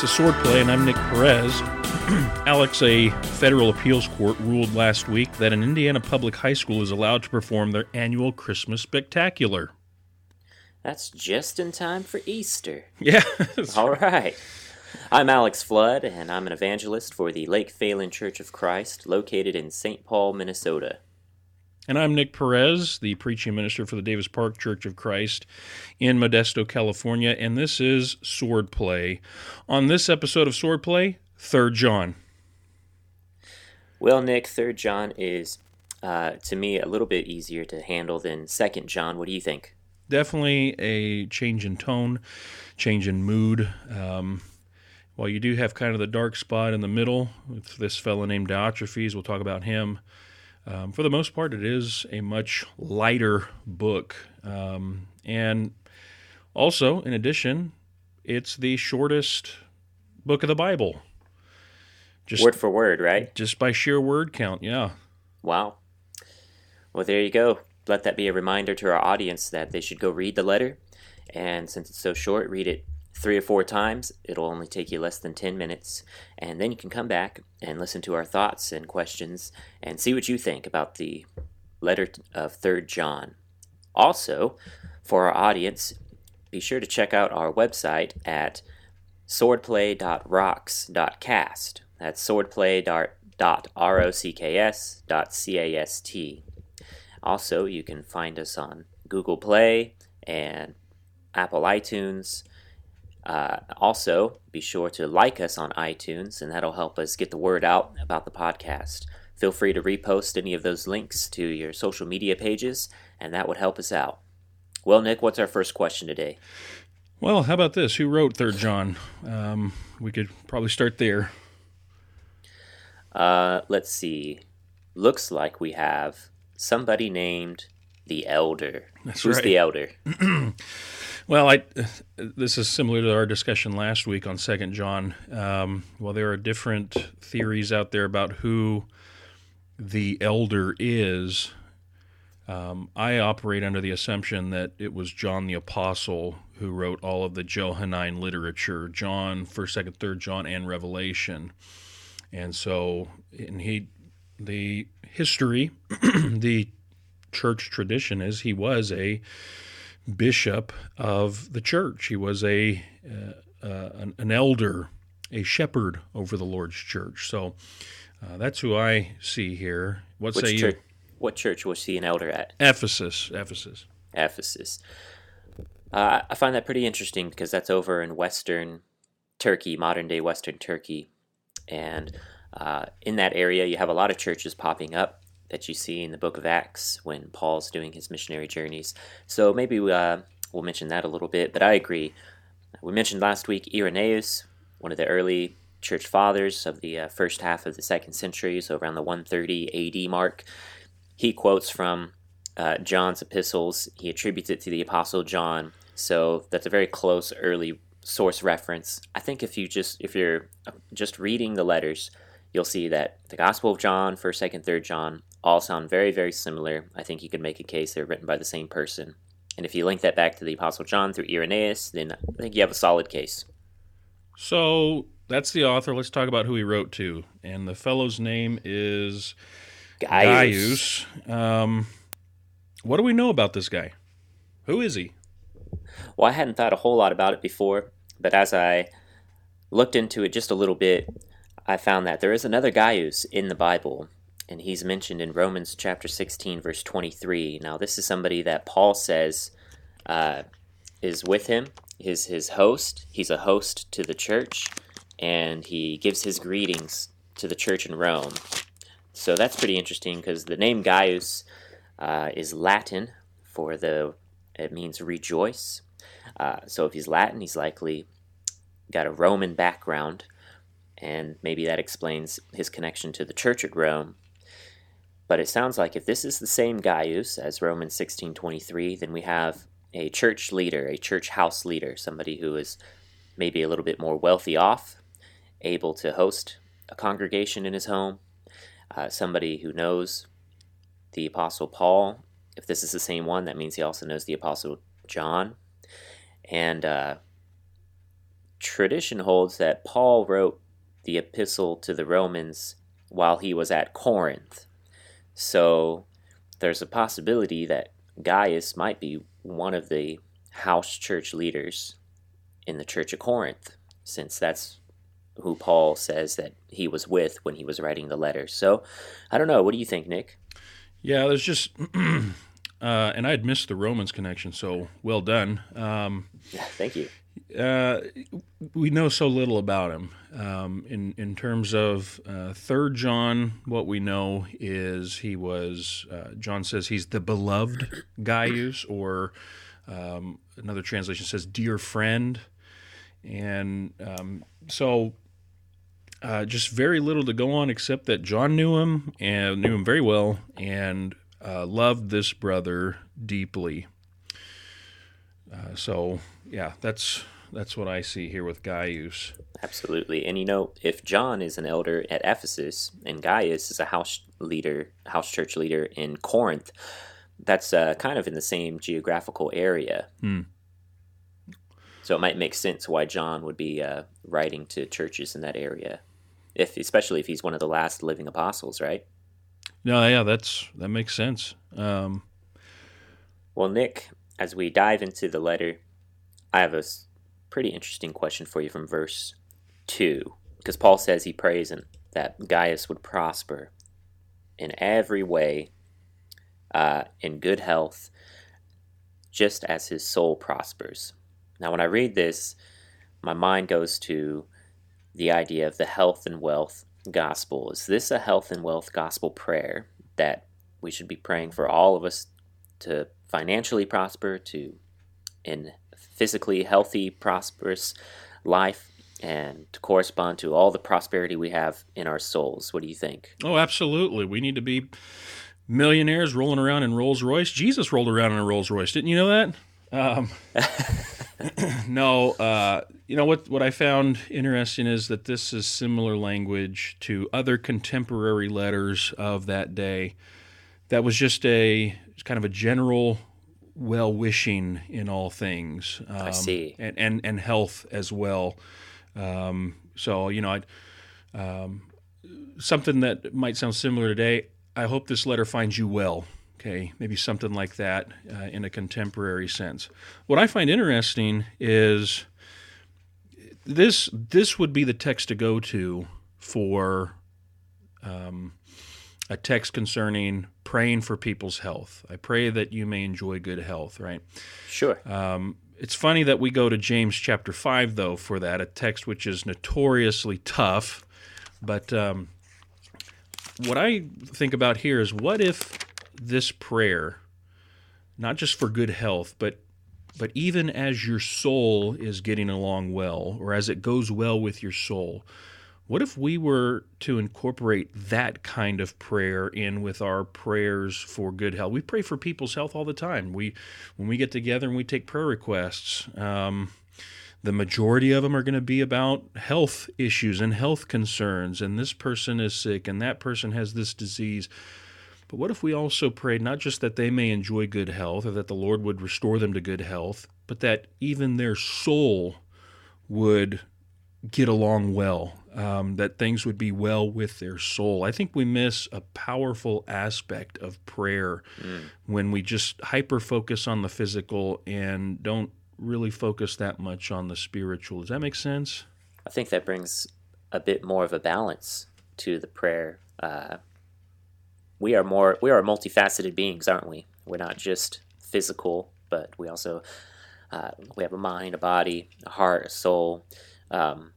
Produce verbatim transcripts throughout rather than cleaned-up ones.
This is Swordplay, and I'm Nick Perez. Alex, a federal appeals court ruled last week that an Indiana public high school is allowed to perform their annual Christmas spectacular. That's just in time for Easter. Yeah. All right. I'm Alex Flood, and I'm an evangelist for the Lake Phelan Church of Christ, located in Saint Paul, Minnesota. And I'm Nick Perez, the preaching minister for the Davis Park Church of Christ in Modesto, California, and this is Swordplay. On this episode of Swordplay, Third John. Well, Nick, Third John is, uh, to me, a little bit easier to handle than Second John. What do you think? Definitely a change in tone, change in mood. Um, while you do have kind of the dark spot in the middle with this fellow named Diotrephes, we'll talk about him. Um, for the most part, it is a much lighter book. Um, and also, in addition, it's the shortest book of the Bible. Just, word for word, right? Just by sheer word count, yeah. Wow. Well, there you go. Let that be a reminder to our audience that they should go read the letter. And since it's so short, read it three or four times. It'll only take you less than ten minutes, and then you can come back and listen to our thoughts and questions and see what you think about the letter of Third John. Also, for our audience, be sure to check out our website at swordplay dot rocks dot cast. That's swordplay dot rocks dot cast. Also, you can find us on Google Play and Apple iTunes. Uh, also, be sure to like us on iTunes, and that'll help us get the word out about the podcast. Feel free to repost any of those links to your social media pages, and that would help us out. Well, Nick, what's our first question today? Well, how about this? Who wrote Third John? Um, we could probably start there. Uh, let's see. Looks like we have somebody named the Elder. That's Who's right. the Elder? Well, I, this is similar to our discussion last week on Second John. Um, while there are different theories out there about who the elder is, um, I operate under the assumption that it was John the Apostle who wrote all of the Johannine literature, John, First, Second, Third John, and Revelation. And so and he, the history, the church tradition is he was a bishop of the church. He was a uh, uh, an, an elder, a shepherd over the Lord's church. So uh, that's who I see here. What Which say church, you? What church was he an elder at? Ephesus. Ephesus. Ephesus. Uh, I find that pretty interesting because that's over in Western Turkey, modern day Western Turkey, and uh, in that area you have a lot of churches popping up that you see in the book of Acts when Paul's doing his missionary journeys. So maybe uh, we'll mention that a little bit, but I agree. We mentioned last week Irenaeus, one of the early church fathers of the uh, first half of the second century, so around the one thirty A D mark. He quotes from uh, John's epistles. He attributes it to the Apostle John, so that's a very close early source reference. I think if you just if you're just reading the letters, you'll see that the Gospel of John, First, Second, Third John, all sound very, very similar. I think you could make a case they're written by the same person. And if you link that back to the Apostle John through Irenaeus, then I think you have a solid case. So that's the author. Let's talk about who he wrote to. And the fellow's name is Gaius. Gaius. Um, what do we know about this guy? Who is he? Well, I hadn't thought a whole lot about it before, but as I looked into it just a little bit, I found that there is another Gaius in the Bible, and he's mentioned in Romans chapter sixteen, verse twenty-three. Now, this is somebody that Paul says uh, is with him, is his host. He's a host to the church, and he gives his greetings to the church in Rome. So that's pretty interesting because the name Gaius uh, is Latin for the, it means rejoice. Uh, so if he's Latin, he's likely got a Roman background. And maybe that explains his connection to the church at Rome. But it sounds like if this is the same Gaius as Romans sixteen twenty-three, then we have a church leader, a church house leader, somebody who is maybe a little bit more wealthy off, able to host a congregation in his home, uh, somebody who knows the Apostle Paul. If this is the same one, that means he also knows the Apostle John. And uh, tradition holds that Paul wrote the epistle to the Romans while he was at Corinth. So there's a possibility that Gaius might be one of the house church leaders in the Church of Corinth, since that's who Paul says that he was with when he was writing the letter. So I don't know. What do you think, Nick? Yeah, there's just... Uh, and I'd missed the Romans connection, so well done. Um, Thank you. Uh, we know so little about him. Um, in, in terms of uh, Third John, what we know is he was, uh, John says he's the beloved Gaius, or um, another translation says dear friend. And um, so uh, just very little to go on except that John knew him, and knew him very well, and Uh, loved this brother deeply. Uh, so, yeah, that's that's what I see here with Gaius. Absolutely. And, you know, if John is an elder at Ephesus and Gaius is a house leader, house church leader in Corinth, that's uh, kind of in the same geographical area. Hmm. So it might make sense why John would be uh, writing to churches in that area, if especially if he's one of the last living apostles, right? No, yeah, that's that makes sense. Um, well, Nick, as we dive into the letter, I have a pretty interesting question for you from verse two, because Paul says he prays and that Gaius would prosper in every way, uh, in good health, just as his soul prospers. Now, when I read this, my mind goes to the idea of the health and wealth gospel. Is this a health and wealth gospel prayer that we should be praying for all of us to financially prosper, to in physically healthy, prosperous life, and to correspond to all the prosperity we have in our souls? What do you think? Oh, absolutely. We need to be millionaires rolling around in Rolls Royce. Jesus rolled around in a Rolls Royce. Didn't you know that? Um, no, uh, you know, what, what I found interesting is that this is similar language to other contemporary letters of that day. That was just a kind of a general well-wishing in all things. Um, I see. And, and, and health as well. Um, so, you know, I, um, something that might sound similar today, I hope this letter finds you well. Okay, maybe something like that uh, in a contemporary sense. What I find interesting is this this would be the text to go to for um, a text concerning praying for people's health. I pray that you may enjoy good health, right? Sure. Um, it's funny that we go to James chapter five, though, for that, a text which is notoriously tough. But um, what I think about here is what if this prayer, not just for good health, but but even as your soul is getting along well, or as it goes well with your soul, what if we were to incorporate that kind of prayer in with our prayers for good health? We pray for people's health all the time. We, when we get together and we take prayer requests, um, the majority of them are going to be about health issues and health concerns, and this person is sick, and that person has this disease. But what if we also prayed not just that they may enjoy good health, or that the Lord would restore them to good health, but that even their soul would get along well, um, that things would be well with their soul? I think we miss a powerful aspect of prayer mm. when we just hyper-focus on the physical and don't really focus that much on the spiritual. Does that make sense? I think that brings a bit more of a balance to the prayer. Uh We are more. We are multifaceted beings, aren't we? We're not just physical, but we also uh, we have a mind, a body, a heart, a soul. Um,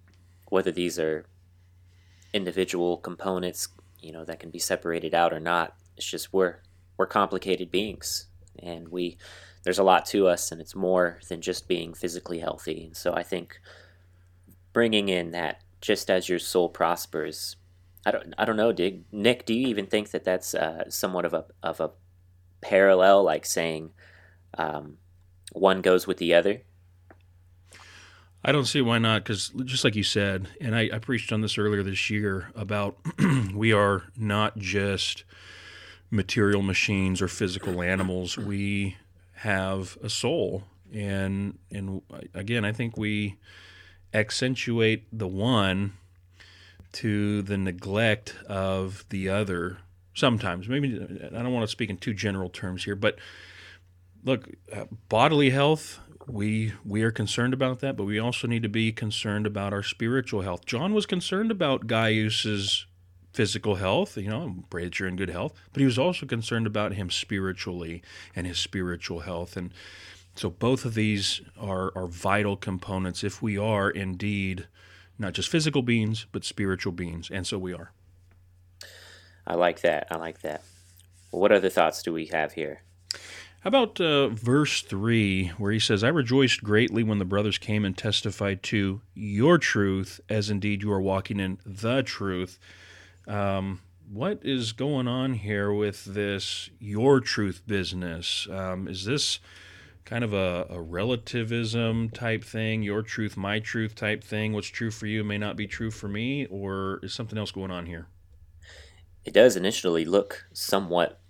whether these are individual components, you know, that can be separated out or not, it's just we're we're complicated beings, and we there's a lot to us, and it's more than just being physically healthy. And so I think bringing in that just as your soul prospers. I don't. I don't know, Dig. Nick, do you even think that that's uh, somewhat of a of a parallel, like saying um, one goes with the other? I don't see why not, because just like you said, and I, I preached on this earlier this year about we are not just material machines or physical animals. We have a soul, and and again, I think we accentuate the one to the neglect of the other sometimes. Maybe, I don't want to speak in too general terms here, but look, uh, bodily health, we we are concerned about that, but we also need to be concerned about our spiritual health. John was concerned about Gaius's physical health, you know, I pray that you're in good health, but he was also concerned about him spiritually and his spiritual health. And so both of these are, are vital components if we are indeed not just physical beings, but spiritual beings, and so we are. I like that. I like that. Well, what other thoughts do we have here? How about uh, verse three, where he says, I rejoiced greatly when the brothers came and testified to your truth, as indeed you are walking in the truth. Um, what is going on here with this your truth business? Um, is this kind of a, a relativism type thing, your truth, my truth type thing? What's true for you may not be true for me, or is something else going on here? It does initially look somewhat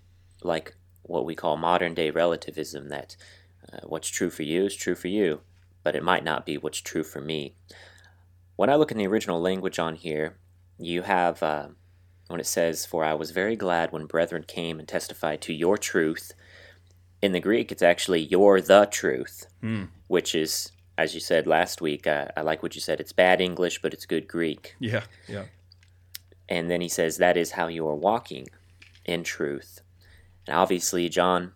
like what we call modern-day relativism, that uh, what's true for you is true for you, but it might not be what's true for me. When I look in the original language on here, you have, uh, when it says, for I was very glad when brethren came and testified to your truth. In the Greek, it's actually your the truth, mm. which is, as you said last week, uh, I like what you said, it's bad English, but it's good Greek. Yeah, yeah. And then he says, that is how you are walking in truth. And obviously, John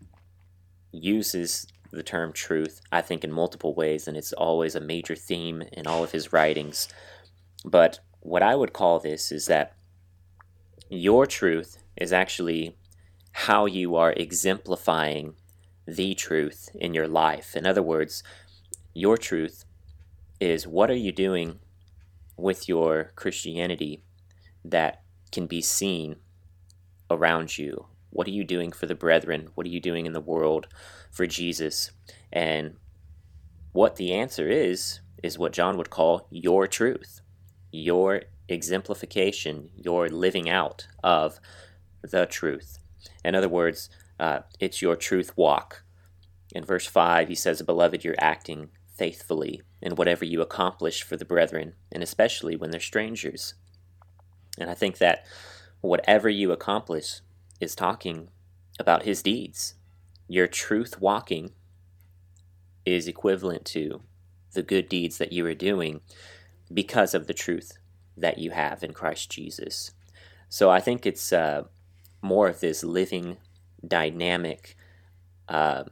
uses the term truth, I think, in multiple ways, and it's always a major theme in all of his writings. But what I would call this is that your truth is actually how you are exemplifying the truth in your life. In other words, your truth is what are you doing with your Christianity that can be seen around you? What are you doing for the brethren? What are you doing in the world for Jesus? And what the answer is, is what John would call your truth, your exemplification, your living out of the truth. In other words, uh, it's your truth walk. In verse five, he says, Beloved, you're acting faithfully in whatever you accomplish for the brethren, and especially when they're strangers. And I think that whatever you accomplish is talking about his deeds. Your truth walking is equivalent to the good deeds that you are doing because of the truth that you have in Christ Jesus. So I think it's uh, more of this living, dynamic uh,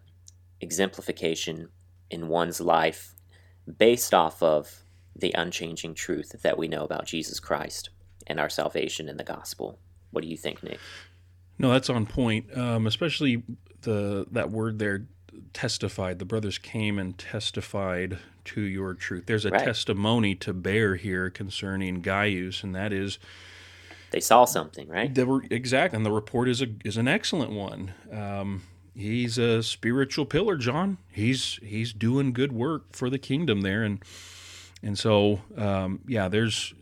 exemplification in one's life based off of the unchanging truth that we know about Jesus Christ and our salvation in the gospel. What do you think, Nick? No, that's on point, um, especially the that word there, testified. The brothers came and testified to your truth. There's a right. testimony to bear here concerning Gaius, and that is... They saw something, right? They were, exactly, and the report is a is an excellent one. Um, he's a spiritual pillar, John. He's he's doing good work for the kingdom there, and and so, um, yeah, there's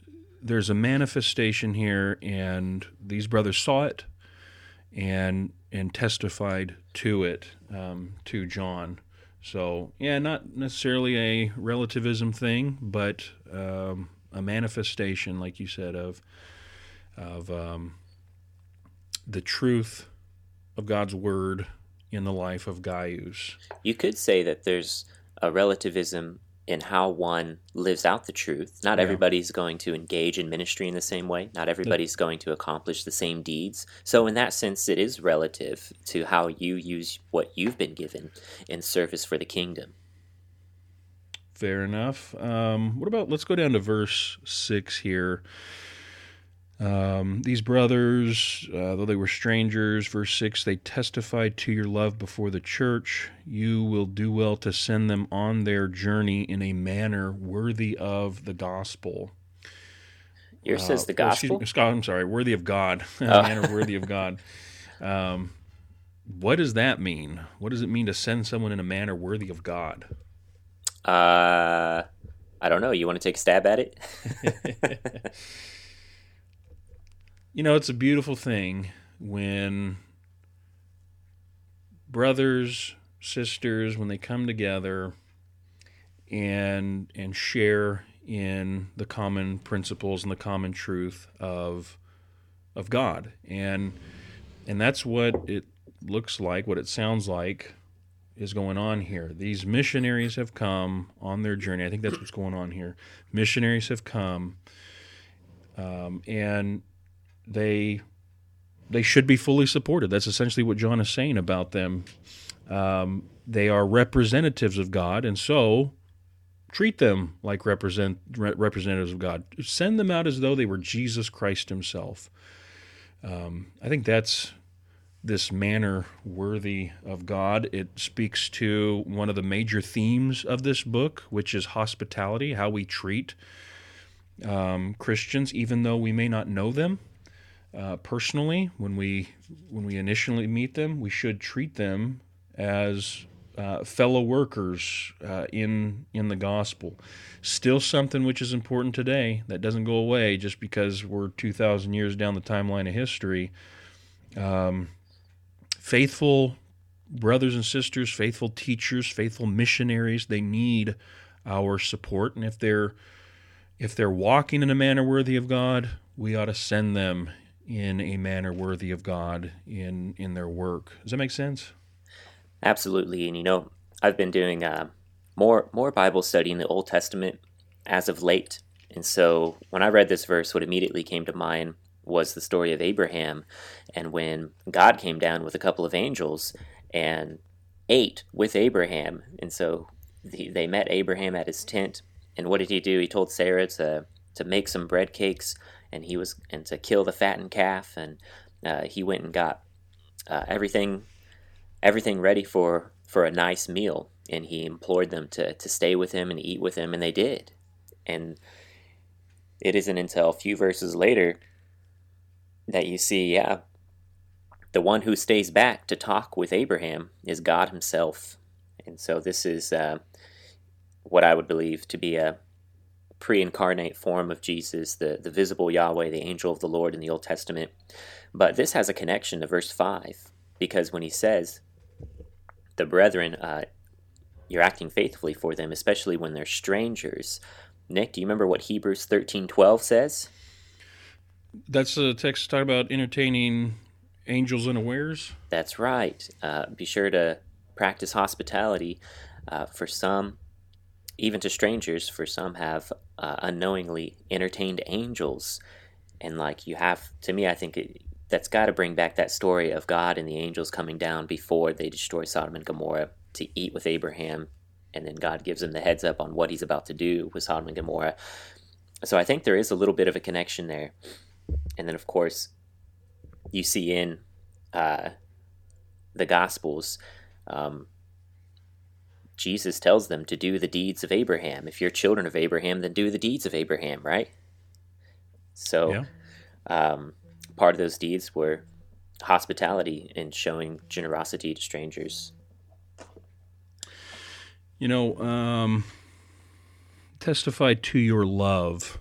there's a manifestation here, and these brothers saw it, and and testified to it, um, to John. So, yeah, not necessarily a relativism thing, but um, a manifestation, like you said, of of um, the truth of God's word in the life of Gaius. You could say that there's a relativism in how one lives out the truth. Not yeah. everybody's going to engage in ministry in the same way. Not everybody's going to accomplish the same deeds. So in that sense, it is relative to how you use what you've been given in service for the kingdom. Fair enough. Um, what about, let's go down to verse six here. Um, these brothers, uh, though they were strangers, verse six, they testified to your love before the church. You will do well to send them on their journey in a manner worthy of the gospel. Yours uh, says the gospel? Me, I'm sorry, worthy of God, in a oh. manner worthy of God. Um, what does that mean? What does it mean to send someone in a manner worthy of God? Uh, I don't know. You want to take a stab at it? You know, it's a beautiful thing when brothers, sisters, when they come together and and share in the common principles and the common truth of of God. And and that's what it looks like, what it sounds like is going on here. These missionaries have come on their journey. I think that's what's going on here. Missionaries have come, um, and they they should be fully supported. That's essentially what John is saying about them. Um, they are representatives of God, and so treat them like represent re- representatives of God. Send them out as though they were Jesus Christ himself. Um, I think that's this manner worthy of God. It speaks to one of the major themes of this book, which is hospitality, how we treat um, Christians, even though we may not know them uh, personally. When we when we initially meet them, we should treat them as uh, fellow workers uh, in in the gospel. Still something which is important today that doesn't go away just because we're two thousand years down the timeline of history. Um, Faithful brothers and sisters, faithful teachers, faithful missionaries, they need our support. And if they're if they're walking in a manner worthy of God, we ought to send them in a manner worthy of God in, in their work. Does that make sense? Absolutely. And, you know, I've been doing uh, more, more Bible study in the Old Testament as of late. And so when I read this verse, what immediately came to mind was the story of Abraham, and when God came down with a couple of angels and ate with Abraham. And so the, they met Abraham at his tent, and what did he do? He told Sarah to to make some bread cakes, and he was and to kill the fattened calf, and uh, he went and got uh, everything everything ready for, for a nice meal, and he implored them to, to stay with him and eat with him, and they did. And it isn't until a few verses later that you see, yeah, the one who stays back to talk with Abraham is God himself. And so this is uh, what I would believe to be a pre-incarnate form of Jesus, the, the visible Yahweh, the angel of the Lord in the Old Testament. But this has a connection to verse five, because when he says, the brethren, uh, you're acting faithfully for them, especially when they're strangers. Nick, do you remember what Hebrews thirteen twelve says? That's the text talking about entertaining angels unawares? That's right. Uh, be sure to practice hospitality uh, for some, even to strangers, for some have uh, unknowingly entertained angels. And like you have, to me, I think it, that's got to bring back that story of God and the angels coming down before they destroy Sodom and Gomorrah to eat with Abraham. And then God gives him the heads up on what he's about to do with Sodom and Gomorrah. So I think there is a little bit of a connection there. And then, of course, you see in uh, the Gospels, um, Jesus tells them to do the deeds of Abraham. If you're children of Abraham, then do the deeds of Abraham, right? So yeah. um, part of those deeds were hospitality and showing generosity to strangers. You know, um, testify to your love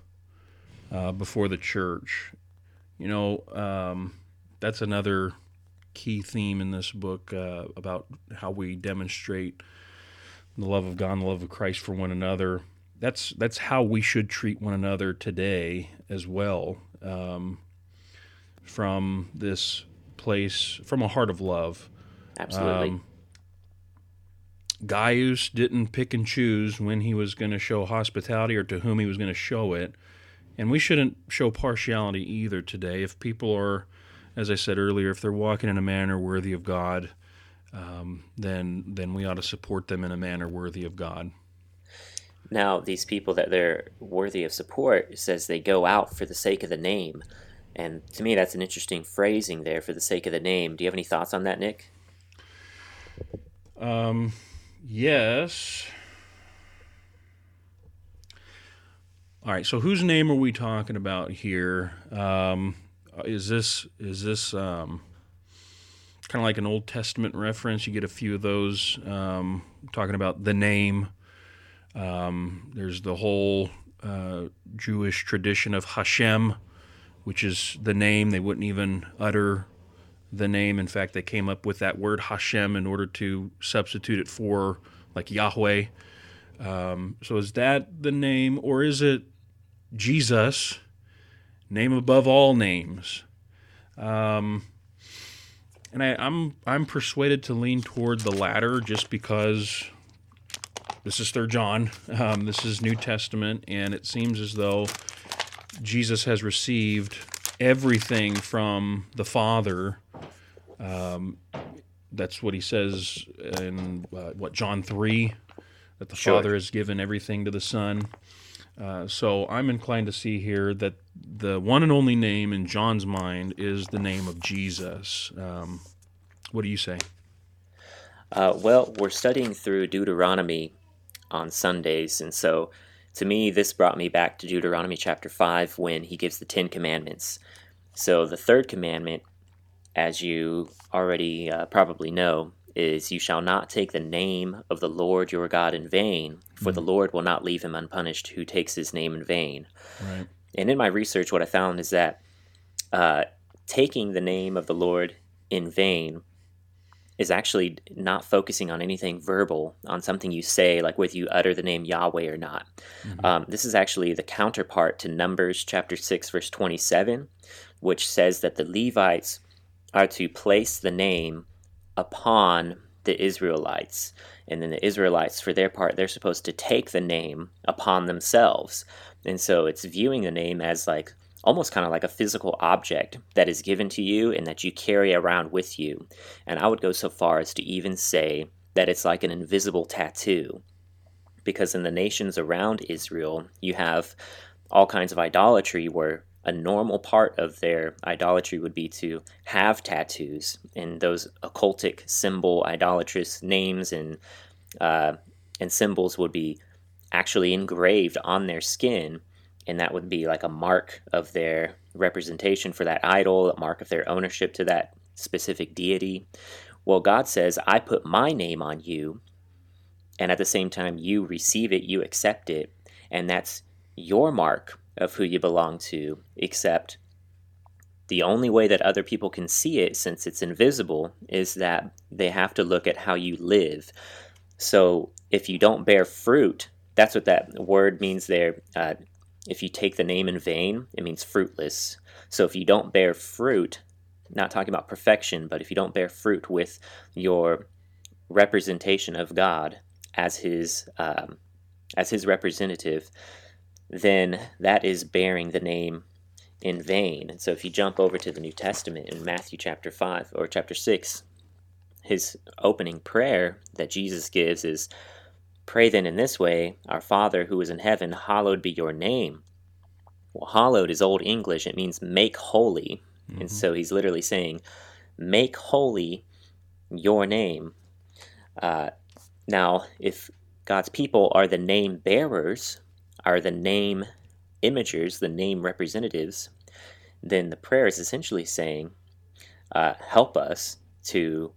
Uh, before the church. You know, um, that's another key theme in this book uh, about how we demonstrate the love of God and the love of Christ for one another. That's that's how we should treat one another today as well, um, from this place, from a heart of love. Absolutely. Um, Gaius didn't pick and choose when he was going to show hospitality or to whom he was going to show it. And we shouldn't show partiality either today. If people are, as I said earlier, if they're walking in a manner worthy of God, um, then then we ought to support them in a manner worthy of God. Now, these people that they're worthy of support says they go out for the sake of the name. And to me, that's an interesting phrasing there, for the sake of the name. Do you have any thoughts on that, Nick? Um, yes. All right, so whose name are we talking about here? Um, is this is this um, kind of like an Old Testament reference? You get a few of those um, talking about the name. Um, there's the whole uh, Jewish tradition of Hashem, which is the name. They wouldn't even utter the name. In fact, they came up with that word Hashem in order to substitute it for like Yahweh. Um, so is that the name, or is it Jesus, name above all names? Um, and I, I'm I'm persuaded to lean toward the latter, just because this is Third John, um, this is New Testament, and it seems as though Jesus has received everything from the Father. Um, that's what he says in uh, what John three, that the sure. Father has given everything to the Son. Uh, so I'm inclined to see here that the one and only name in John's mind is the name of Jesus. Um, what do you say? Uh, well, we're studying through Deuteronomy on Sundays, and so to me, this brought me back to Deuteronomy chapter five when he gives the Ten Commandments. So the third commandment, as you already uh, probably know, is you shall not take the name of the Lord your God in vain, for mm-hmm. the Lord will not leave him unpunished who takes his name in vain. Right. And in my research, what I found is that uh, taking the name of the Lord in vain is actually not focusing on anything verbal, on something you say, like whether you utter the name Yahweh or not. Mm-hmm. Um, this is actually the counterpart to Numbers chapter six, verse twenty-seven, which says that the Levites are to place the name upon the Israelites. And then the Israelites, for their part, they're supposed to take the name upon themselves. And so it's viewing the name as like almost kind of like a physical object that is given to you and that you carry around with you. And I would go so far as to even say that it's like an invisible tattoo, because in the nations around Israel, you have all kinds of idolatry where a normal part of their idolatry would be to have tattoos and those occultic symbol, idolatrous names and uh, and symbols would be actually engraved on their skin, and that would be like a mark of their representation for that idol, a mark of their ownership to that specific deity. Well, God says, I put my name on you, and at the same time you receive it, you accept it, and that's your mark of who you belong to, except the only way that other people can see it, since it's invisible, is that they have to look at how you live. So if you don't bear fruit, that's what that word means there. Uh, if you take the name in vain, it means fruitless. So if you don't bear fruit, not talking about perfection, but if you don't bear fruit with your representation of God as his um, as his representative, then that is bearing the name in vain. And so if you jump over to the New Testament in Matthew chapter five or chapter six, his opening prayer that Jesus gives is, pray then in this way, our Father who is in heaven, hallowed be your name. Well, hallowed is Old English. It means make holy. Mm-hmm. And so he's literally saying, make holy your name. Uh, now, if God's people are the name bearers, are the name imagers, the name representatives, then the prayer is essentially saying, uh, help us to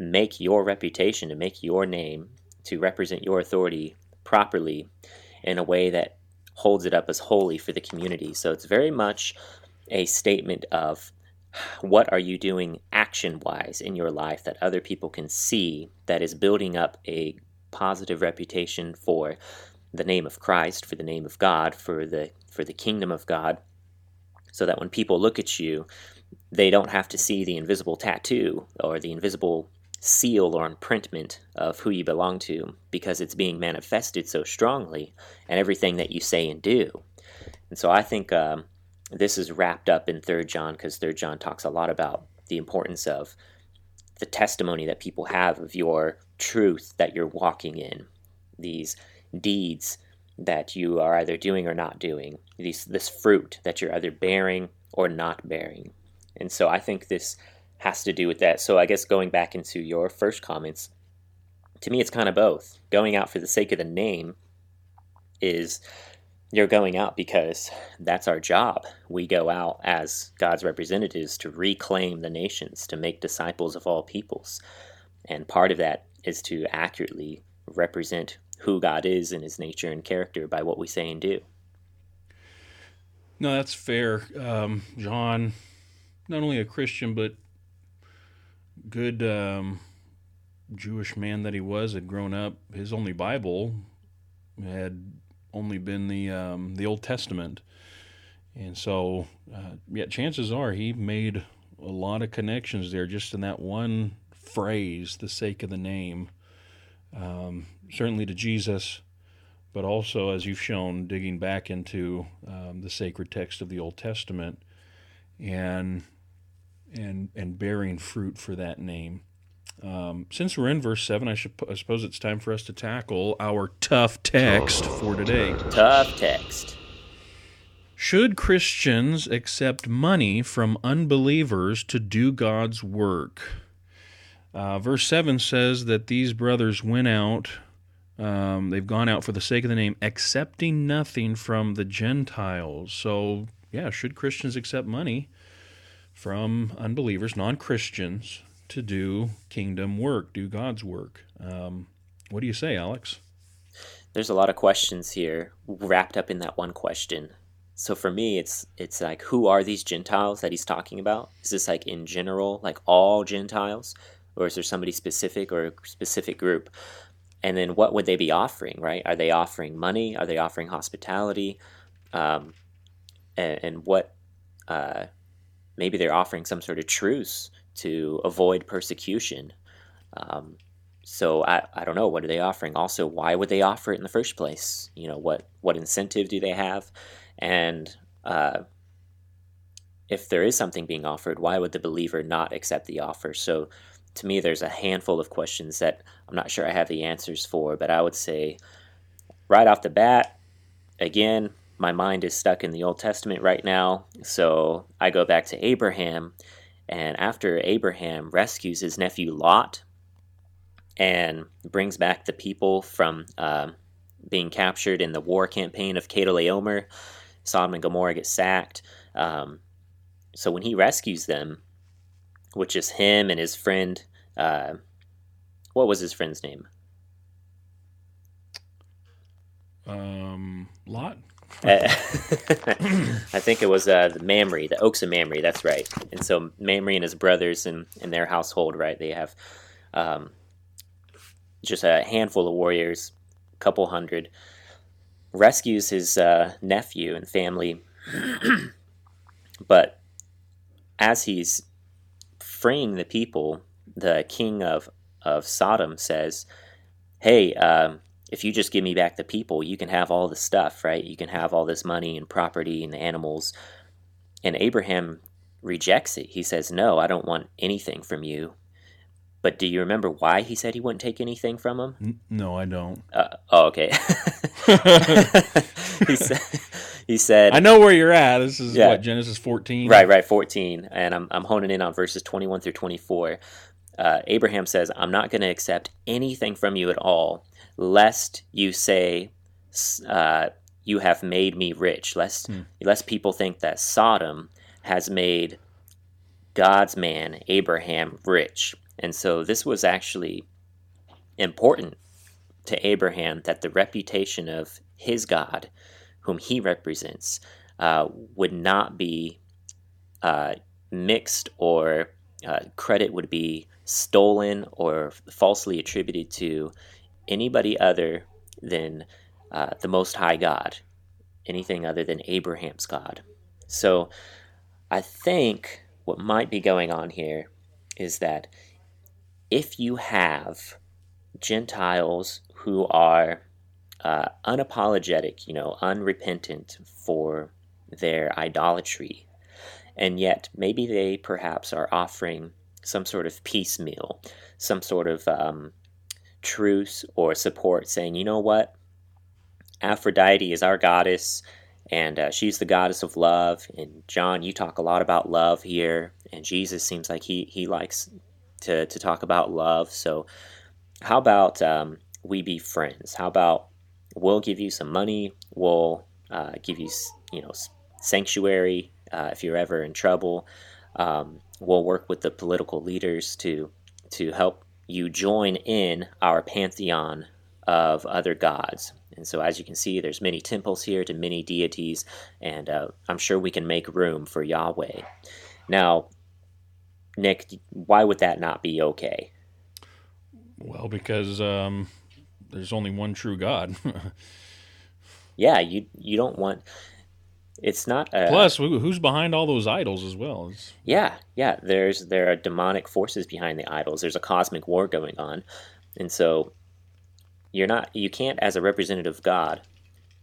make your reputation, to make your name, to represent your authority properly in a way that holds it up as holy for the community. So it's very much a statement of what are you doing action-wise in your life that other people can see that is building up a positive reputation for the name of Christ, for the name of God, for the for the kingdom of God, so that when people look at you, they don't have to see the invisible tattoo or the invisible seal or imprintment of who you belong to, because it's being manifested so strongly in everything that you say and do. And so I think um, this is wrapped up in Third John, because Third John talks a lot about the importance of the testimony that people have of your truth that you're walking in, these deeds that you are either doing or not doing, these this fruit that you're either bearing or not bearing. And so I think this has to do with that. So I guess going back into your first comments, to me it's kind of both. Going out for the sake of the name is you're going out because that's our job. We go out as God's representatives to reclaim the nations, to make disciples of all peoples. And part of that is to accurately represent who God is and his nature and character by what we say and do. No, that's fair. Um, John, not only a Christian, but good um, Jewish man that he was, had grown up, his only Bible had only been the um, the Old Testament. And so, uh, yeah, chances are he made a lot of connections there just in that one phrase, the sake of the name, um, certainly to Jesus, but also, as you've shown, digging back into um, the sacred text of the Old Testament and and and bearing fruit for that name. Um, since we're in verse seven, I, should, I suppose it's time for us to tackle our tough text for today. Tough text. Should Christians accept money from unbelievers to do God's work? Uh, verse seven says that these brothers went out, um, they've gone out for the sake of the name, accepting nothing from the Gentiles. So, yeah, should Christians accept money from unbelievers, non-Christians, to do kingdom work, do God's work? Um, what do you say, Alex? There's a lot of questions here wrapped up in that one question. So for me, it's it's like, who are these Gentiles that he's talking about? Is this like in general, like all Gentiles? Or is there somebody specific or a specific group? And then what would they be offering, right? Are they offering money? Are they offering hospitality? Um, and, and what, uh, maybe they're offering some sort of truce to avoid persecution. Um, so I, I don't know, what are they offering? Also, why would they offer it in the first place? You know, what, what incentive do they have? And uh, if there is something being offered, why would the believer not accept the offer? So to me, there's a handful of questions that I'm not sure I have the answers for, but I would say right off the bat, again, my mind is stuck in the Old Testament right now. So I go back to Abraham, and after Abraham rescues his nephew Lot and brings back the people from uh, being captured in the war campaign of Chedorlaomer, Sodom and Gomorrah get sacked. Um, so when he rescues them, which is him and his friend, uh, what was his friend's name? Um, Lot? uh, I think it was uh, the Mamre, the Oaks of Mamre, that's right. And so Mamre and his brothers and, and their household, right, they have um, just a handful of warriors, a couple hundred, rescues his uh, nephew and family. But as he's freeing the people, the king of, of Sodom says, hey, um, if you just give me back the people, you can have all the stuff, right? You can have all this money and property and animals. And Abraham rejects it. He says, no, I don't want anything from you. But do you remember why he said he wouldn't take anything from him? No, I don't. Uh, oh, okay. he, said, he said... I know where you're at. This is, yeah, what, Genesis fourteen? Right, right, fourteen. And I'm I'm honing in on verses twenty-one through twenty-four. Uh, Abraham says, I'm not going to accept anything from you at all, lest you say uh, you have made me rich, lest, hmm. lest people think that Sodom has made God's man, Abraham, rich. And so this was actually important to Abraham, that the reputation of his God, whom he represents, uh, would not be uh, mixed, or uh, credit would be stolen or falsely attributed to anybody other than uh, the Most High God, anything other than Abraham's God. So I think what might be going on here is that if you have Gentiles who are uh, unapologetic, you know, unrepentant for their idolatry, and yet maybe they perhaps are offering some sort of peace meal, some sort of um, truce or support, saying, you know what, Aphrodite is our goddess, and uh, she's the goddess of love, and John, you talk a lot about love here, and Jesus seems like he, he likes To, to talk about love. So how about um, we be friends? How about we'll give you some money, we'll uh, give you, you know, sanctuary uh, if you're ever in trouble. Um, we'll work with the political leaders to to help you join in our pantheon of other gods. And so as you can see, there's many temples here to many deities, and uh, I'm sure we can make room for Yahweh. Now, Nick, why would that not be okay? Well, because um, there's only one true God. Yeah, you you don't want... It's not a... Plus, who's behind all those idols as well? It's... Yeah, yeah. There's There are demonic forces behind the idols. There's a cosmic war going on. And so you're not, you can't, as a representative of God,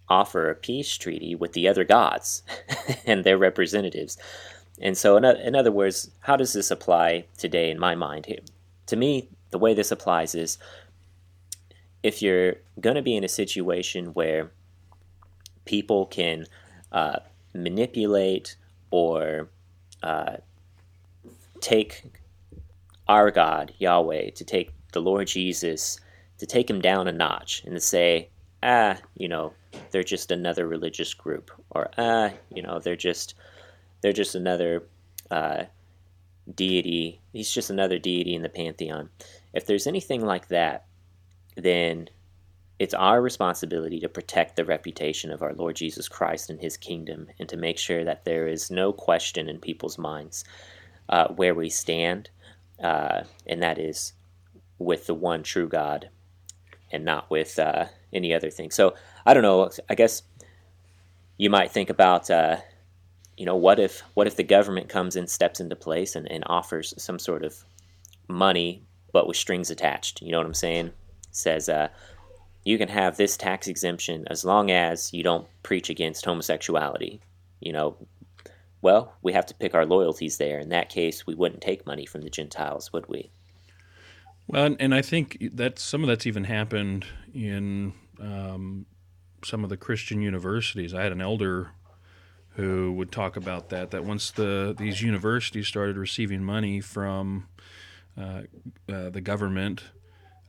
offer a peace treaty with the other gods and their representatives. And so, in, in other words, how does this apply today in my mind? To me, the way this applies is, if you're going to be in a situation where people can... Uh, manipulate or uh, take our God, Yahweh, to take the Lord Jesus, to take him down a notch and to say, ah, you know, they're just another religious group, or ah, you know, they're just they're just another uh, deity. He's just another deity in the pantheon. If there's anything like that, then it's our responsibility to protect the reputation of our Lord Jesus Christ and his kingdom, and to make sure that there is no question in people's minds uh, where we stand, uh, and that is with the one true God and not with uh, any other thing. So I don't know, I guess you might think about, uh, you know, what if what if the government comes in, steps into place, and, and offers some sort of money, but with strings attached, you know what I'm saying? Says, uh, you can have this tax exemption as long as you don't preach against homosexuality. You know, well, we have to pick our loyalties there. In that case, we wouldn't take money from the Gentiles, would we? Well, and, and I think that some of that's even happened in um, some of the Christian universities. I had an elder who would talk about that, that once the these universities started receiving money from uh, uh, the government,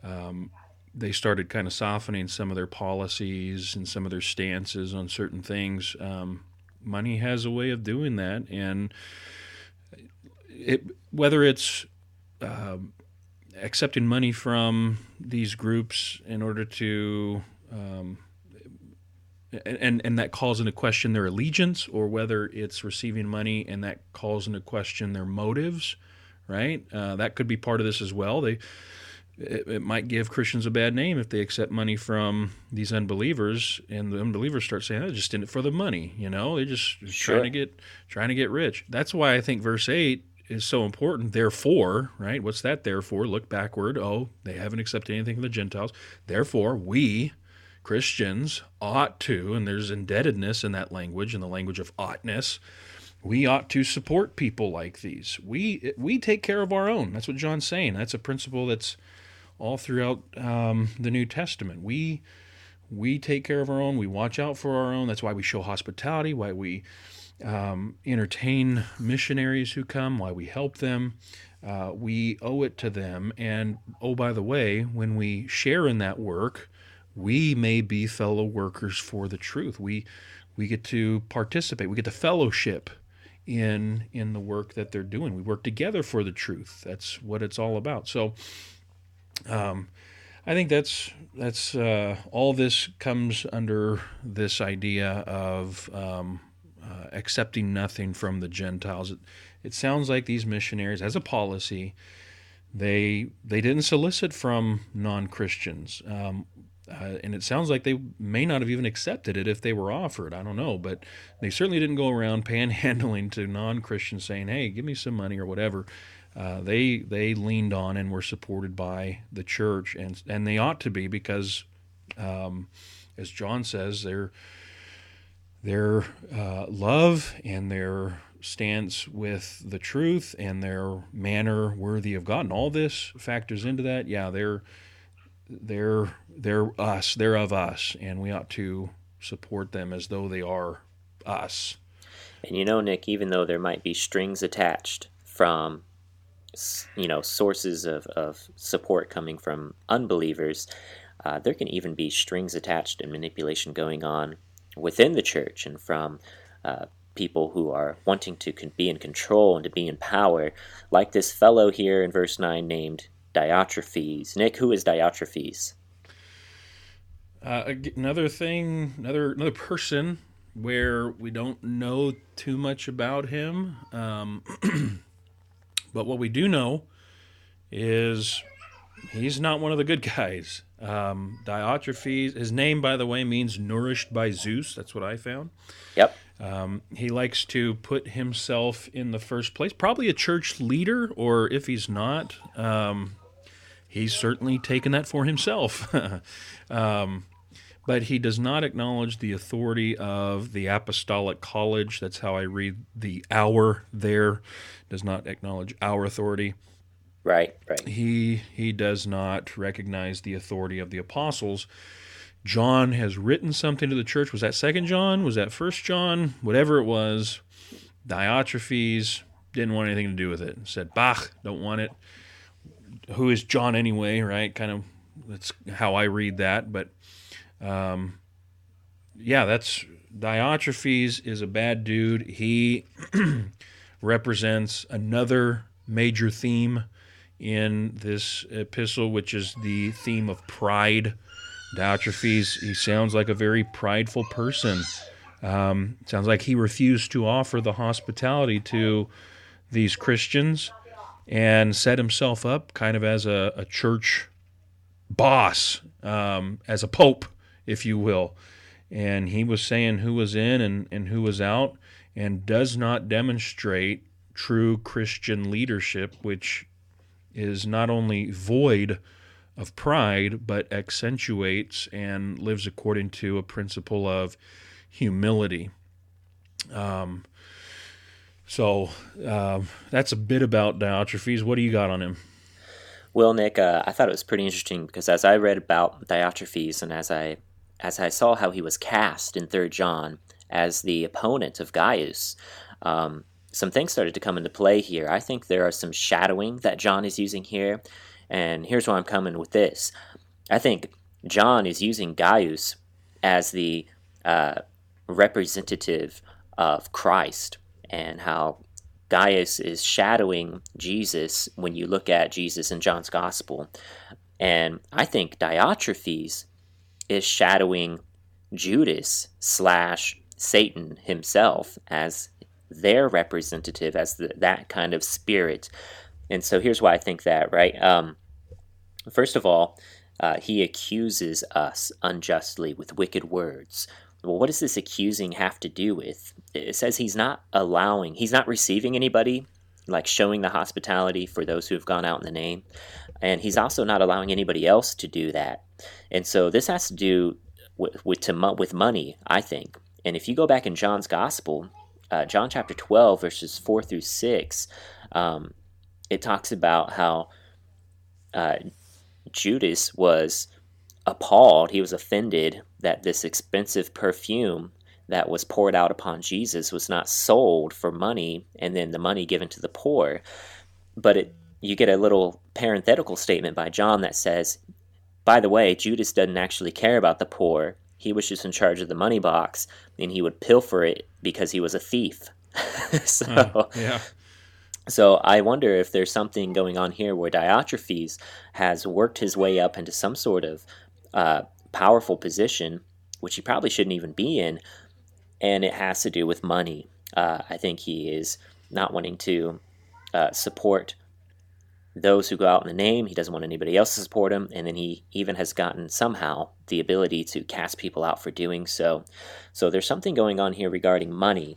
um they started kind of softening some of their policies and some of their stances on certain things. Um, money has a way of doing that, and it, whether it's uh, accepting money from these groups in order to, um, and, and that calls into question their allegiance, or whether it's receiving money and that calls into question their motives, right? Uh, that could be part of this as well. They... It, it might give Christians a bad name if they accept money from these unbelievers, and the unbelievers start saying, "I just did it for the money." You know, they're just sure. trying to get trying to get rich. That's why I think verse eight is so important. Therefore, right? What's that? Therefore, look backward. Oh, they haven't accepted anything from the Gentiles. Therefore, we Christians ought to, and there's indebtedness in that language, in the language of oughtness. We ought to support people like these. We we take care of our own. That's what John's saying. That's a principle that's all throughout um, the New Testament. We we take care of our own. We watch out for our own. That's why we show hospitality, why we um, entertain missionaries who come, why we help them. Uh, we owe it to them. And, oh, by the way, when we share in that work, we may be fellow workers for the truth. We we get to participate. We get to fellowship in in the work that they're doing. We work together for the truth. That's what it's all about. So... Um, I think that's that's uh, all. This comes under this idea of um, uh, accepting nothing from the Gentiles. It, it sounds like these missionaries, as a policy, they they didn't solicit from non-Christians, um, uh, and it sounds like they may not have even accepted it if they were offered. I don't know, but they certainly didn't go around panhandling to non-Christians saying, "Hey, give me some money" or whatever. Uh, they they leaned on and were supported by the church, and and they ought to be, because, um, as John says, their their uh, love and their stance with the truth and their manner worthy of God, and all this factors into that. Yeah, they're they're they're us, they're of us, and we ought to support them as though they are us. And you know, Nick, even though there might be strings attached from you know, sources of, of support coming from unbelievers, uh, there can even be strings attached and manipulation going on within the church and from uh, people who are wanting to con- be in control and to be in power, like this fellow here in verse nine named Diotrephes. Nick, who is Diotrephes? Uh, another thing, another another person where we don't know too much about him. Um But what we do know is he's not one of the good guys. Um, Diotrephes, his name, by the way, means nourished by Zeus. That's what I found. Yep. Um, he likes to put himself in the first place, probably a church leader, or if he's not, um, he's certainly taken that for himself. um, but he does not acknowledge the authority of the apostolic college. That's how I read the "our" there. Does not acknowledge our authority. Right, right. He he does not recognize the authority of the apostles. John has written something to the church. Was that Second John? Was that First John? Whatever it was, Diotrephes didn't want anything to do with it. Said, "Bah, don't want it. Who is John anyway?" Right? Kind of. That's how I read that. But, um, yeah, that's Diotrephes is a bad dude. He represents another major theme in this epistle, which is the theme of pride. Diotrephes, he sounds like a very prideful person. Um, sounds like he refused to offer the hospitality to these Christians and set himself up kind of as a, a church boss, um, as a pope, if you will. And he was saying who was in and, and who was out, and does not demonstrate true Christian leadership, which is not only void of pride, but accentuates and lives according to a principle of humility. Um, so uh, that's a bit about Diotrephes. What do you got on him? Well, Nick, uh, I thought it was pretty interesting because as I read about Diotrephes and as I as I saw how he was cast in Third John as the opponent of Gaius, um, some things started to come into play here. I think there are some shadowing that John is using here. And here's where I'm coming with this. I think John is using Gaius as the uh, representative of Christ, and how Gaius is shadowing Jesus when you look at Jesus in John's gospel. And I think Diotrephes is shadowing Judas slash Satan himself as their representative, as the, that kind of spirit. And so here's why I think that, right? Um, first of all, uh, he accuses us unjustly with wicked words. Well, what does this accusing have to do with? It says he's not allowing, he's not receiving anybody, like showing the hospitality for those who have gone out in the name. And he's also not allowing anybody else to do that. And so this has to do with, with, to, with money, I think. And if you go back in John's gospel, Uh, John chapter twelve, verses four through six, um, it talks about how uh, Judas was appalled, he was offended that this expensive perfume that was poured out upon Jesus was not sold for money and then the money given to the poor. But it, you get a little parenthetical statement by John that says, by the way, Judas doesn't actually care about the poor. He was just in charge of the money box, and he would pilfer it because he was a thief. so, uh, yeah. so I wonder if there's something going on here where Diotrephes has worked his way up into some sort of uh, powerful position, which he probably shouldn't even be in, and it has to do with money. Uh, I think he is not wanting to uh, support those who go out in the name. He doesn't want anybody else to support him, and then he even has gotten somehow the ability to cast people out for doing so. So there's something going on here regarding money,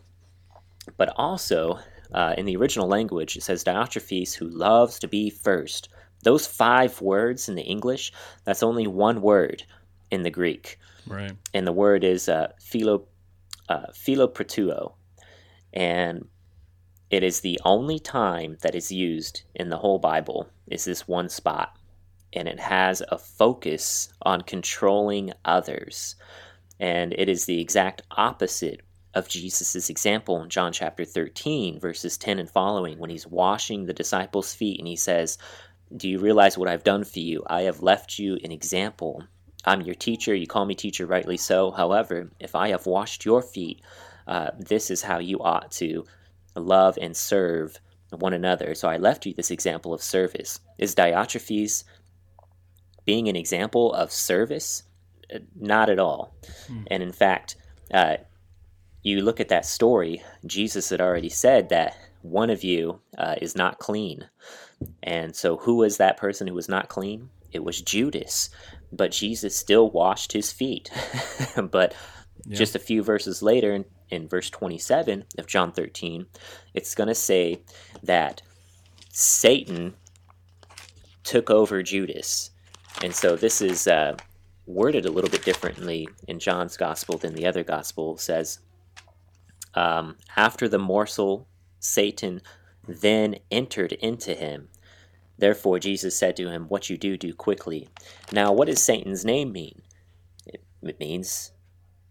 but also uh, in the original language it says Diotrephes, who loves to be first. Those five words in the English, that's only one word in the Greek. Right. And the word is uh, philo, uh, philoprotuo, and it is the only time that is used in the whole Bible, is this one spot, and it has a focus on controlling others, and it is the exact opposite of Jesus' example in John chapter thirteen, verses ten and following, when he's washing the disciples' feet, and he says, "Do you realize what I've done for you? I have left you an example. I'm your teacher. You call me teacher, rightly so. However, if I have washed your feet, uh, this is how you ought to love and serve one another. So I left you this example of service." Is Diotrephes being an example of service? Not at all. Hmm. And in fact, uh, you look at that story, Jesus had already said that one of you uh, is not clean. And so who is that person who was not clean? it was Judas, but Jesus still washed his feet. But yeah. Just a few verses later, in, in verse twenty-seven of John thirteen, it's going to say that Satan took over Judas. And so this is uh, worded a little bit differently in John's gospel than the other gospel. It says, um, after the morsel, Satan then entered into him. Therefore, Jesus said to him, what you do, do quickly. Now, what does Satan's name mean? It, it means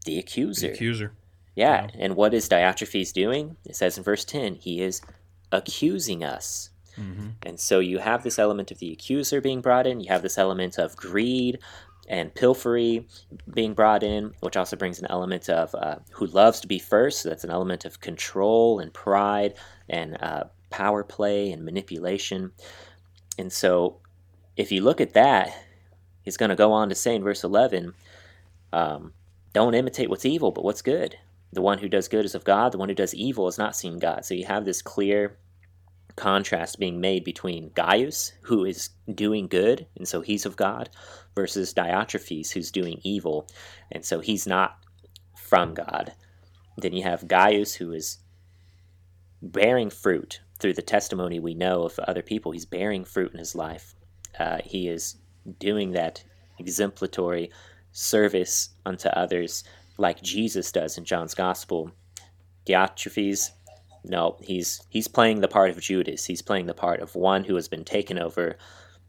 the accuser. The accuser. Yeah. yeah. And what is Diotrephes doing? It says in verse ten, he is accusing us. Mm-hmm. And so you have this element of the accuser being brought in. You have this element of greed and pilfering being brought in, which also brings an element of uh, who loves to be first. So that's an element of control and pride and uh, power play and manipulation. And so if you look at that, he's going to go on to say in verse eleven, um, don't imitate what's evil, but what's good. The one who does good is of God. The one who does evil has not seen God. So you have this clear contrast being made between Gaius, who is doing good, and so he's of God, versus Diotrephes, who's doing evil, and so he's not from God. Then you have Gaius, who is bearing fruit through the testimony we know of other people. He's bearing fruit in his life. Uh, he is doing that exemplatory service unto others like Jesus does in John's gospel. Diotrephes, no, he's he's playing the part of Judas. He's playing the part of one who has been taken over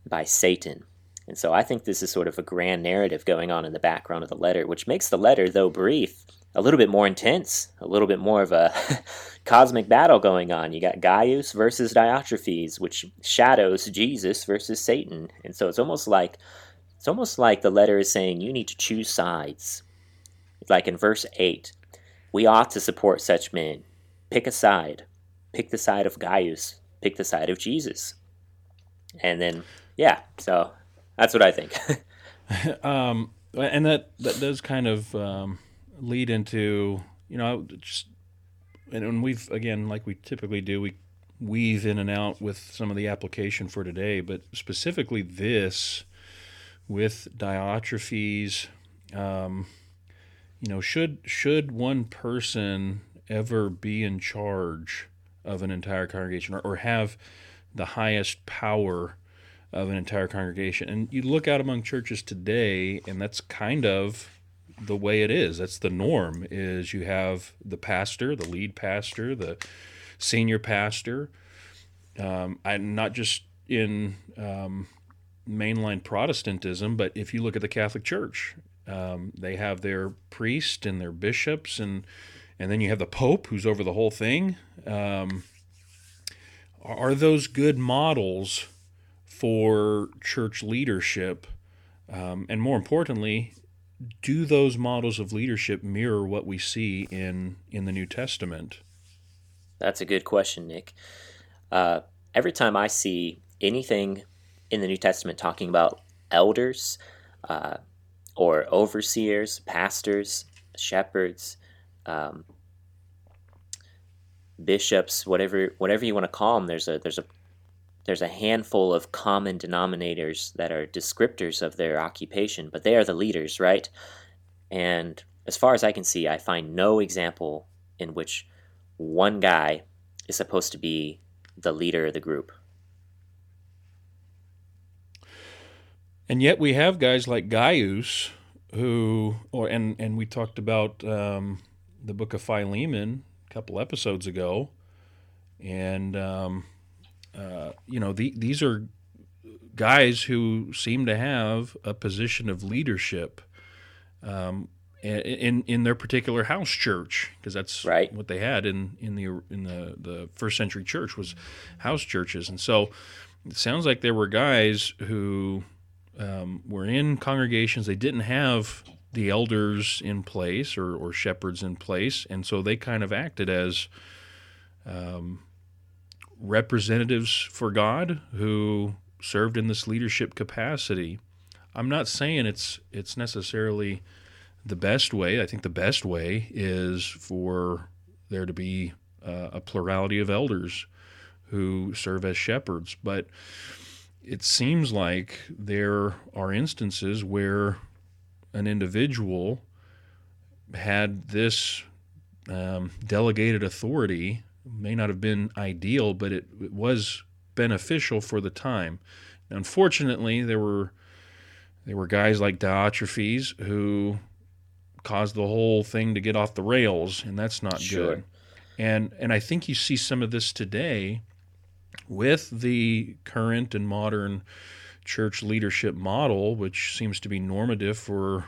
by Satan. And so I think this is sort of a grand narrative going on in the background of the letter, which makes the letter, though brief, a little bit more intense, a little bit more of a cosmic battle going on. You got Gaius versus Diotrephes, which shadows Jesus versus Satan. And so it's almost like it's almost like the letter is saying you need to choose sides. Like in verse eight, we ought to support such men. Pick a side. Pick the side of Gaius. Pick the side of Jesus. And then, yeah, so that's what I think. um, and that, that does kind of um, lead into, you know, just, and we've, again, like we typically do, we weave in and out with some of the application for today, but specifically this with Diotrephes, um, you know, should should one person ever be in charge of an entire congregation or, or have the highest power of an entire congregation? And you look out among churches today, and that's kind of the way it is. That's the norm, is you have the pastor, the lead pastor, the senior pastor. Um, I'm not just in um, mainline Protestantism, but if you look at the Catholic Church, um, they have their priest and their bishops, and And then you have the Pope, who's over the whole thing. Um, are those good models for church leadership? Um, and more importantly, do those models of leadership mirror what we see in, in the New Testament? That's a good question, Nick. Uh, every time I see anything in the New Testament talking about elders uh, or overseers, pastors, shepherds, Um, bishops, whatever whatever you want to call them, there's a there's a there's a handful of common denominators that are descriptors of their occupation, but they are the leaders, right? And as far as I can see, I find no example in which one guy is supposed to be the leader of the group. And yet we have guys like Gaius, who, or and and we talked about. Um, the book of Philemon a couple episodes ago. And, um, uh, you know, the, these are guys who seem to have a position of leadership um, in in their particular house church, because that's right. What they had in, in the in the, the first century church was house churches. And so it sounds like there were guys who um, were in congregations. They didn't have the elders in place or, or shepherds in place, and so they kind of acted as um, representatives for God who served in this leadership capacity. I'm not saying it's it's necessarily the best way. I think the best way is for there to be uh, a plurality of elders who serve as shepherds, but it seems like there are instances where an individual had this um, delegated authority. May not have been ideal, but it, it was beneficial for the time. Unfortunately, there were there were guys like Diotrephes who caused the whole thing to get off the rails, and that's not sure. good. And and I think you see some of this today with the current and modern church leadership model, which seems to be normative for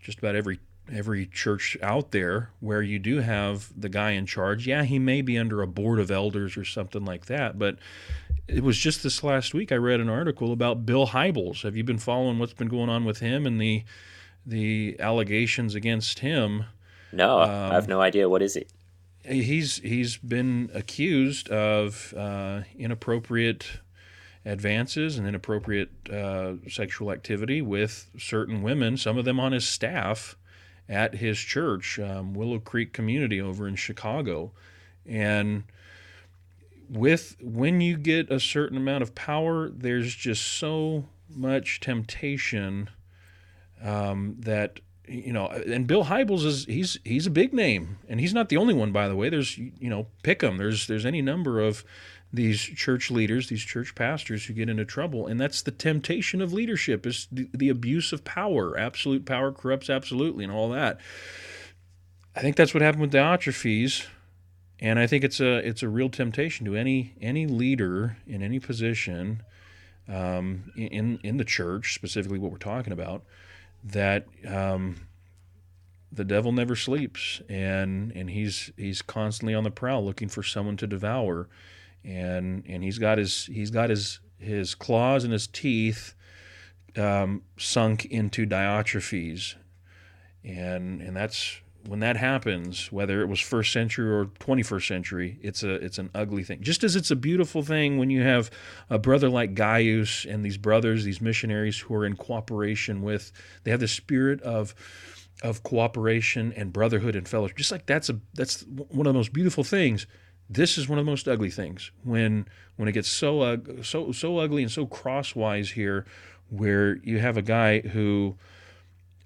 just about every every church out there, where you do have the guy in charge. Yeah, he may be under a board of elders or something like that, but it was just this last week I read an article about Bill Hybels. Have you been following what's been going on with him and the the allegations against him? No, um, I have no idea. What is it? He's he's been accused of uh, inappropriate advances and inappropriate uh, sexual activity with certain women, some of them on his staff at his church, um, Willow Creek Community over in Chicago. And with when you get a certain amount of power, there's just so much temptation um, that, you know, and Bill Hybels is, he's, he's a big name, and he's not the only one, by the way. There's, you know, pick 'em. There's, there's any number of these church leaders, these church pastors who get into trouble. And that's the temptation of leadership, is the, the abuse of power. Absolute power corrupts absolutely, and all that. I think that's what happened with Diotrephes. And I think it's a, it's a real temptation to any, any leader in any position, um, in, in the church, specifically what we're talking about, that, um, the devil never sleeps, and, and he's, he's constantly on the prowl looking for someone to devour. And and he's got his he's got his his claws and his teeth um, sunk into Diotrephes, and and that's when that happens. Whether it was first century or twenty-first century, it's a it's an ugly thing. Just as it's a beautiful thing when you have a brother like Gaius and these brothers, these missionaries who are in cooperation with, they have the spirit of. of cooperation and brotherhood and fellowship. Just like that's a that's one of the most beautiful things. This is one of the most ugly things, when when it gets so uh, so so ugly and so crosswise here, where you have a guy who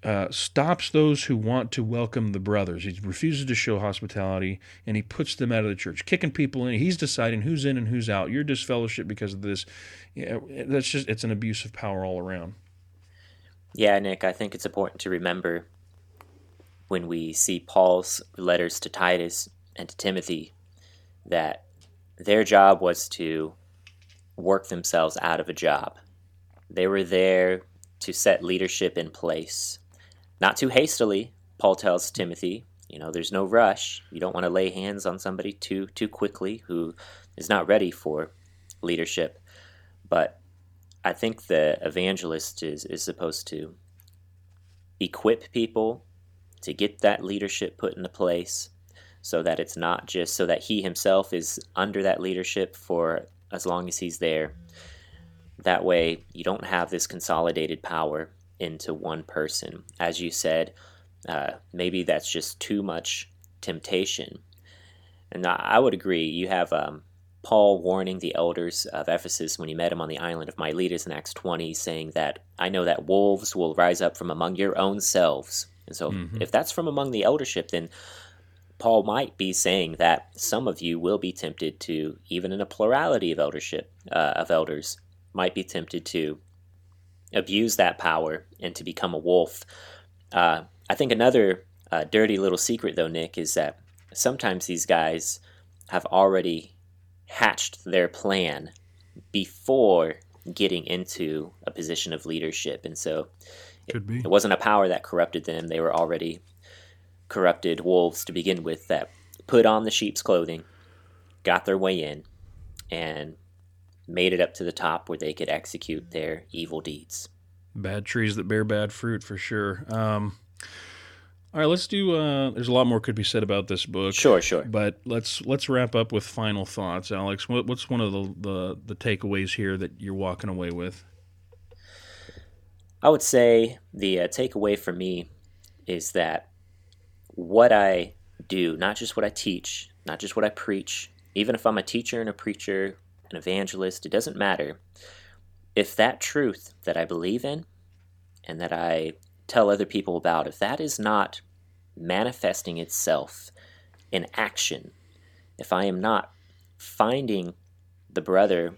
uh, stops those who want to welcome the brothers. He refuses to show hospitality, and he puts them out of the church, kicking people in. He's deciding who's in and who's out. You're disfellowshipped because of this. Yeah, that's just it's an abuse of power all around. Yeah, Nick, I think it's important to remember when we see Paul's letters to Titus and to Timothy, that their job was to work themselves out of a job. They were there to set leadership in place. Not too hastily, Paul tells Timothy, you know, there's no rush. You don't want to lay hands on somebody too too quickly who is not ready for leadership. But I think the evangelist is, is supposed to equip people to get that leadership put into place, so that it's not just so that he himself is under that leadership for as long as he's there. That way, you don't have this consolidated power into one person. As you said, uh, maybe that's just too much temptation. And I would agree. You have um, Paul warning the elders of Ephesus when he met him on the island of Miletus in Acts twenty, saying that, I know that wolves will rise up from among your own selves. And so mm-hmm. if that's from among the eldership, then Paul might be saying that some of you will be tempted to, even in a plurality of eldership, uh, of elders, might be tempted to abuse that power and to become a wolf. Uh, I think another uh, dirty little secret, though, Nick, is that sometimes these guys have already hatched their plan before getting into a position of leadership. And so it, Could be. it wasn't a power that corrupted them. They were already corrupted wolves to begin with, that put on the sheep's clothing, got their way in, and made it up to the top where they could execute their evil deeds. Bad trees that bear bad fruit, for sure. Um, all right, let's do. Uh, there's a lot more could be said about this book. Sure, sure. But let's let's wrap up with final thoughts, Alex. What, what's one of the, the the takeaways here that you're walking away with? I would say the uh, takeaway for me is that what I do, not just what I teach, not just what I preach, even if I'm a teacher and a preacher, an evangelist, it doesn't matter. if that truth that I believe in and that I tell other people about, if that is not manifesting itself in action, if I am not finding the brother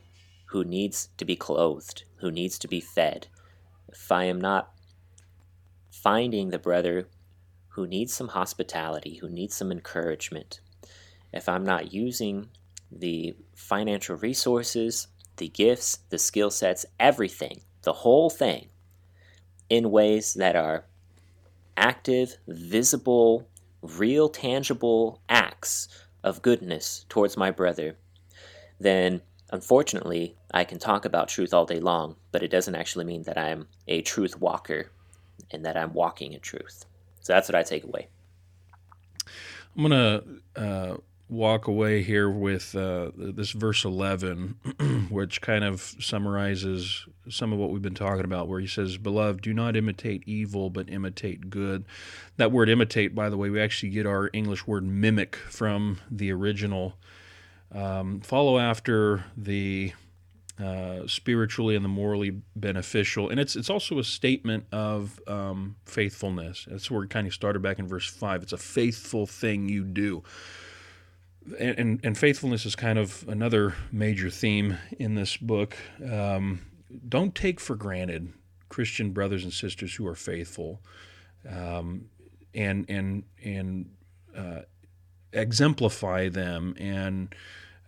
who needs to be clothed, who needs to be fed, if I am not finding the brother who needs some hospitality, who needs some encouragement, if I'm not using the financial resources, the gifts, the skill sets, everything, the whole thing, in ways that are active, visible, real, tangible acts of goodness towards my brother, then unfortunately I can talk about truth all day long, but it doesn't actually mean that I'm a truth walker and that I'm walking in truth. So that's what I take away. I'm going to uh, walk away here with uh, this verse eleven, which kind of summarizes some of what we've been talking about, where he says, "Beloved, do not imitate evil, but imitate good." That word imitate, by the way, we actually get our English word mimic from the original. Um, follow after the uh, spiritually and the morally beneficial. And it's it's also a statement of um, faithfulness. That's where it kind of started back in verse five. It's a faithful thing you do. And, and, and faithfulness is kind of another major theme in this book. Um, don't take for granted Christian brothers and sisters who are faithful um, and, and, and uh, exemplify them and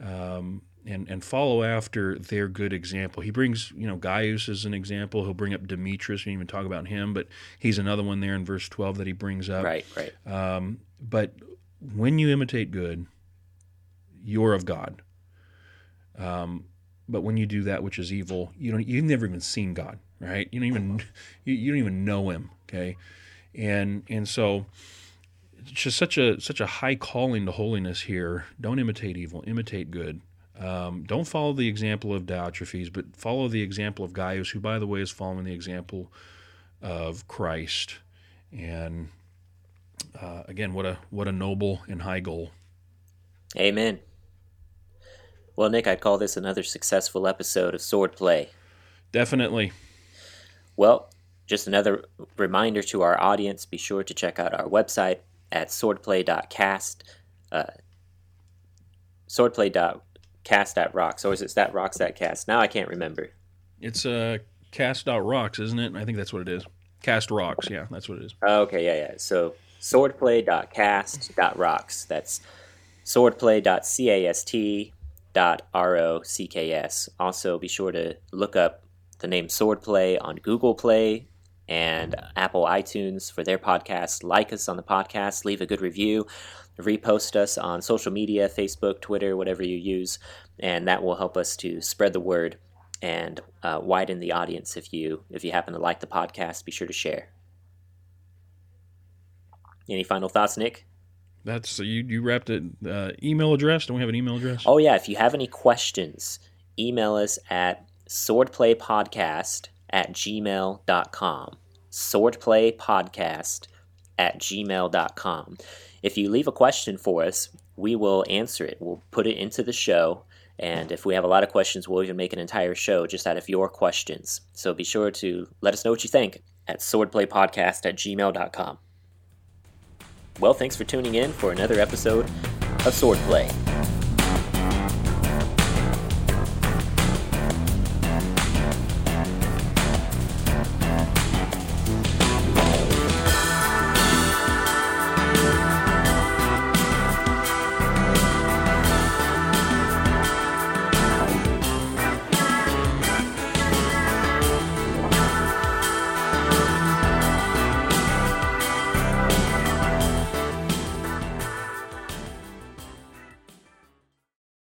um, and and follow after their good example. He brings, you know, Gaius as an example. He'll bring up Demetrius. We didn't even talk about him, but he's another one there in verse twelve that he brings up. Right, right. Um, but when you imitate good, you're of God. Um, but when you do that which is evil, you don't. You've never even seen God, right? You don't even you, you don't even know Him. Okay, and and so. It's just such a such a high calling to holiness here. Don't imitate evil, imitate good. Um, don't follow the example of Diotrephes, but follow the example of Gaius, who, by the way, is following the example of Christ. And uh, again, what a what a noble and high goal. Amen. Well, Nick, I'd call this another successful episode of Swordplay. Definitely. Well, just another reminder to our audience: be sure to check out our website at swordplay dot cast, uh, swordplay dot cast dot rocks, or is it that rocks that cast? Now I can't remember. It's uh, cast dot rocks, isn't it? I think that's what it is. Cast rocks, yeah, that's what it is. Okay, yeah, yeah. So swordplay dot cast dot rocks. That's swordplay dot cast dot rocks. Also, be sure to look up the name Swordplay on Google Play and Apple iTunes for their podcast. Like us on the podcast, leave a good review, repost us on social media, Facebook, Twitter, whatever you use, and that will help us to spread the word and uh, widen the audience. If you if you happen to like the podcast, be sure to share. Any final thoughts, Nick? That's you. You wrapped it. Uh, email address? Don't we have an email address? Oh yeah. If you have any questions, email us at swordplaypodcast. at gmail dot com, swordplaypodcast at gmail dot com. If you leave a question for us, we will answer it. We'll put it into the show, and if we have a lot of questions, we'll even make an entire show just out of your questions. So be sure to let us know what you think at swordplaypodcast at gmail dot com. Well, thanks for tuning in for another episode of Swordplay.